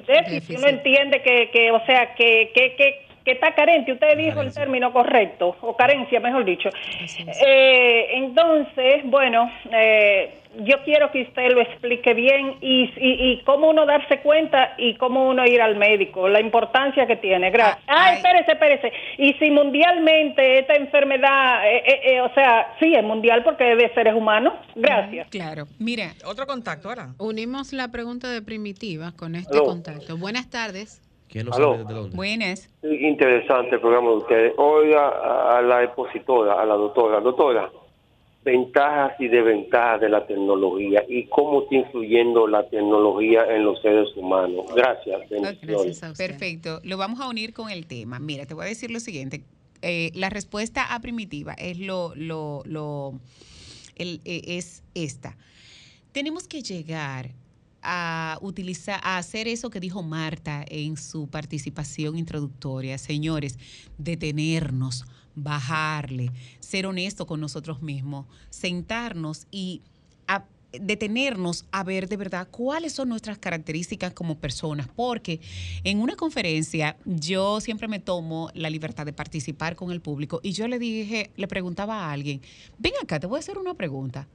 déficit, uno entiende que está carente, usted dijo carencia, el término correcto, o carencia mejor dicho. Entonces, bueno, yo quiero que usted lo explique bien y cómo uno darse cuenta y cómo uno ir al médico, la importancia que tiene. Gracias. Espérese. Y si mundialmente esta enfermedad, sí es mundial porque es de seres humanos. Gracias. Claro. Mira, otro contacto ahora. Unimos la pregunta de Primitiva con este contacto. Buenas tardes. Buenas. Interesante el programa de ustedes. Hoy a la expositora, a la doctora. Doctora, ventajas y desventajas de la tecnología y cómo está influyendo la tecnología en los seres humanos. Gracias. Gracias a usted. Perfecto. Lo vamos a unir con el tema. Mira, te voy a decir lo siguiente. La respuesta a Primitiva es es esta. Tenemos que llegar a hacer eso que dijo Marta en su participación introductoria. Señores, detenernos, bajarle, ser honestos con nosotros mismos, sentarnos y detenernos a ver de verdad cuáles son nuestras características como personas, porque en una conferencia yo siempre me tomo la libertad de participar con el público y yo le preguntaba a alguien, ven acá, te voy a hacer una pregunta.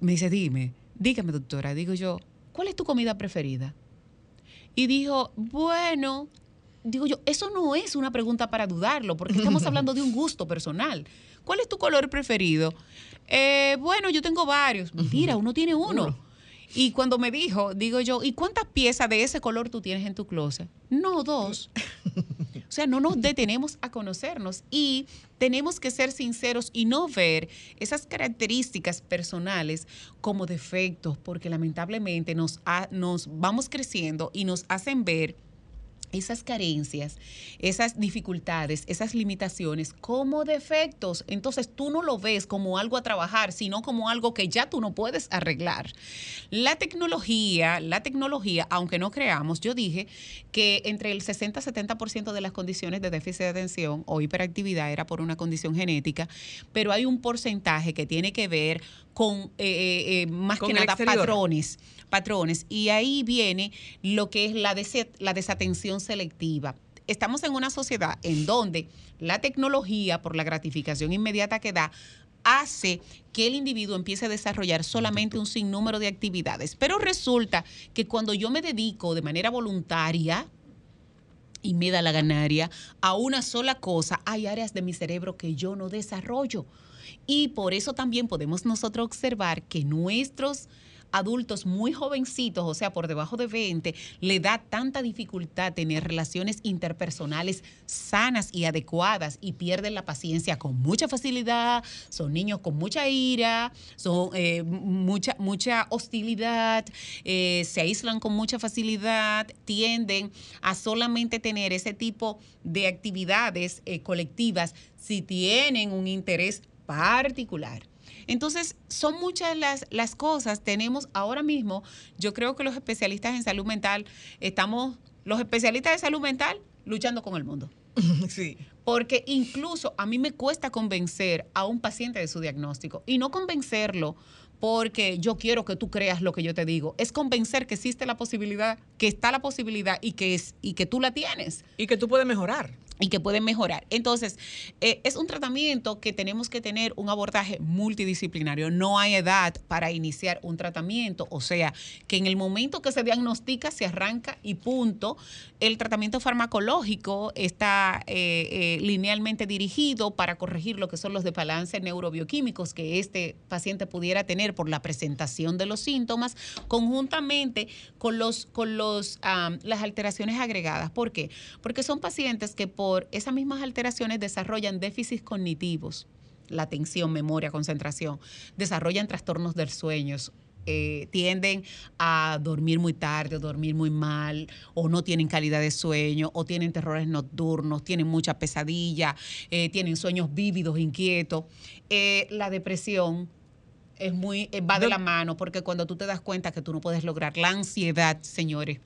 Me dice, dígame doctora, digo yo, ¿cuál es tu comida preferida? Y dijo, bueno, digo yo, eso no es una pregunta para dudarlo, porque estamos hablando de un gusto personal. ¿Cuál es tu color preferido? Bueno, yo tengo varios. Mentira, uno tiene uno. Y cuando me dijo, digo yo, ¿y cuántas piezas de ese color tú tienes en tu closet? No, dos. O sea, no nos detenemos a conocernos y tenemos que ser sinceros y no ver esas características personales como defectos, porque lamentablemente nos vamos creciendo y nos hacen ver esas carencias, esas dificultades, esas limitaciones como defectos. Entonces tú no lo ves como algo a trabajar, sino como algo que ya tú no puedes arreglar. La tecnología, aunque no creamos, yo dije que entre el 60-70% de las condiciones de déficit de atención o hiperactividad era por una condición genética, pero hay un porcentaje que tiene que ver con más que nada patrones. Y ahí viene lo que es la desatención selectiva. Estamos en una sociedad en donde la tecnología, por la gratificación inmediata que da, hace que el individuo empiece a desarrollar solamente un sinnúmero de actividades. Pero resulta que cuando yo me dedico de manera voluntaria y me da la ganaria a una sola cosa, hay áreas de mi cerebro que yo no desarrollo. Y por eso también podemos nosotros observar que nuestros adultos muy jovencitos, o sea, por debajo de 20, le da tanta dificultad tener relaciones interpersonales sanas y adecuadas y pierden la paciencia con mucha facilidad, son niños con mucha ira, son mucha hostilidad, se aíslan con mucha facilidad, tienden a solamente tener ese tipo de actividades colectivas si tienen un interés particular. Entonces, son muchas las cosas. Tenemos ahora mismo, yo creo que los especialistas en salud mental, luchando con el mundo. Sí. Porque incluso a mí me cuesta convencer a un paciente de su diagnóstico. Y no convencerlo porque yo quiero que tú creas lo que yo te digo. Es convencer que existe la posibilidad, que está la posibilidad y que tú la tienes. Y que tú puedes mejorar. Entonces, es un tratamiento que tenemos que tener un abordaje multidisciplinario. No hay edad para iniciar un tratamiento. O sea, que en el momento que se diagnostica, se arranca y punto. El tratamiento farmacológico está linealmente dirigido para corregir lo que son los desbalances neurobioquímicos que este paciente pudiera tener por la presentación de los síntomas, conjuntamente con las alteraciones agregadas. ¿Por qué? Porque son pacientes que por esas mismas alteraciones desarrollan déficits cognitivos, la atención, memoria, concentración, desarrollan trastornos del sueño, tienden a dormir muy tarde o dormir muy mal, o no tienen calidad de sueño, o tienen terrores nocturnos, tienen mucha pesadilla, tienen sueños vívidos, inquietos. La depresión es va de la mano, porque cuando tú te das cuenta que tú no puedes lograr la ansiedad, señores,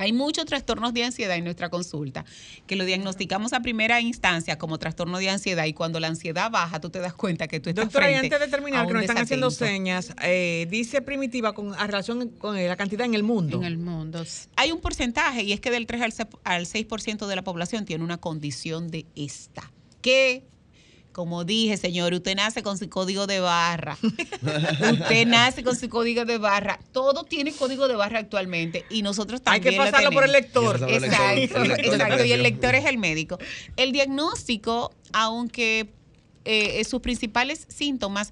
hay muchos trastornos de ansiedad en nuestra consulta, que lo diagnosticamos a primera instancia como trastorno de ansiedad, y cuando la ansiedad baja, tú te das cuenta que tú estás frente a un desatento. Doctora, y antes de terminar, que nos están haciendo señas, dice Primitiva a relación con la cantidad en el mundo. En el mundo. Hay un porcentaje, y es que del 3 al 6% de la población tiene una condición de esta, que... Como dije, señor, usted nace con su código de barra. Todo tiene código de barra actualmente y nosotros también lo tenemos. Hay que pasarlo por el lector. Exacto. Y el lector es el médico. El diagnóstico, aunque sus principales síntomas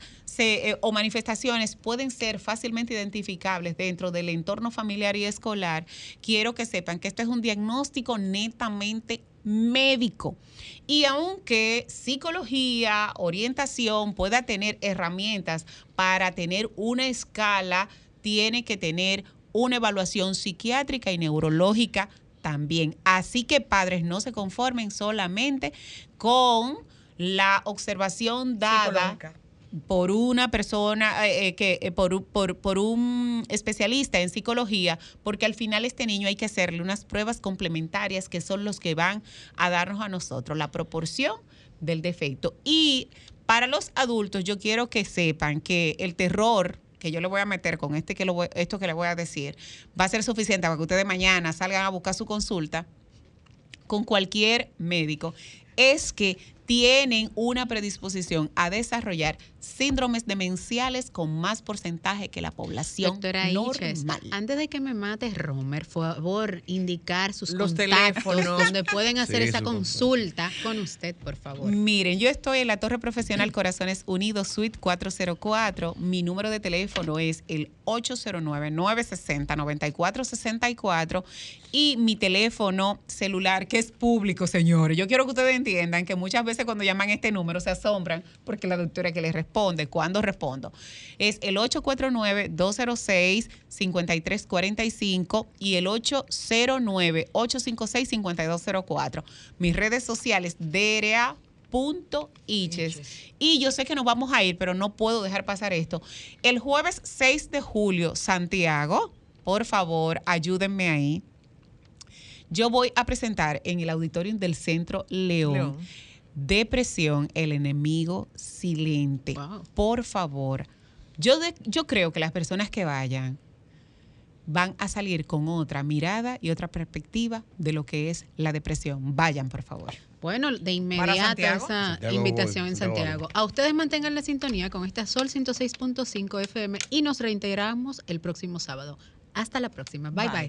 o manifestaciones pueden ser fácilmente identificables dentro del entorno familiar y escolar, quiero que sepan que esto es un diagnóstico netamente médico. Y aunque psicología, orientación pueda tener herramientas para tener una escala, tiene que tener una evaluación psiquiátrica y neurológica también. Así que padres, no se conformen solamente con la observación dada por una persona, por un especialista en psicología, porque al final este niño hay que hacerle unas pruebas complementarias que son los que van a darnos a nosotros la proporción del defecto. Y para los adultos yo quiero que sepan que el terror que yo le voy a meter con esto que le voy a decir va a ser suficiente para que ustedes mañana salgan a buscar su consulta con cualquier médico, es que tienen una predisposición a desarrollar síndromes demenciales con más porcentaje que la población Doctora normal. Hiches, antes de que me mate, Romer, por favor, indicar sus teléfonos donde pueden hacer esa consulta con usted, por favor. Miren, yo estoy en la Torre Profesional Corazones Unidos, Suite 404. Mi número de teléfono es el 809-960-9464 y mi teléfono celular, que es público, señores. Yo quiero que ustedes entiendan que muchas veces veces cuando llaman este número se asombran porque la doctora que les responde, ¿cuándo respondo? Es el 849-206-5345 y el 809-856-5204. Mis redes sociales, DRA.Hiches. Y yo sé que nos vamos a ir, pero no puedo dejar pasar esto. El jueves 6 de julio, Santiago, por favor, ayúdenme ahí. Yo voy a presentar en el auditorium del Centro León. Depresión, el enemigo silente. Wow. Por favor, yo creo que las personas que vayan van a salir con otra mirada y otra perspectiva de lo que es la depresión. Vayan, por favor. Bueno, de inmediato esa invitación en Santiago. A ustedes mantengan la sintonía con esta Sol 106.5 FM y nos reintegramos el próximo sábado. Hasta la próxima. Bye, bye.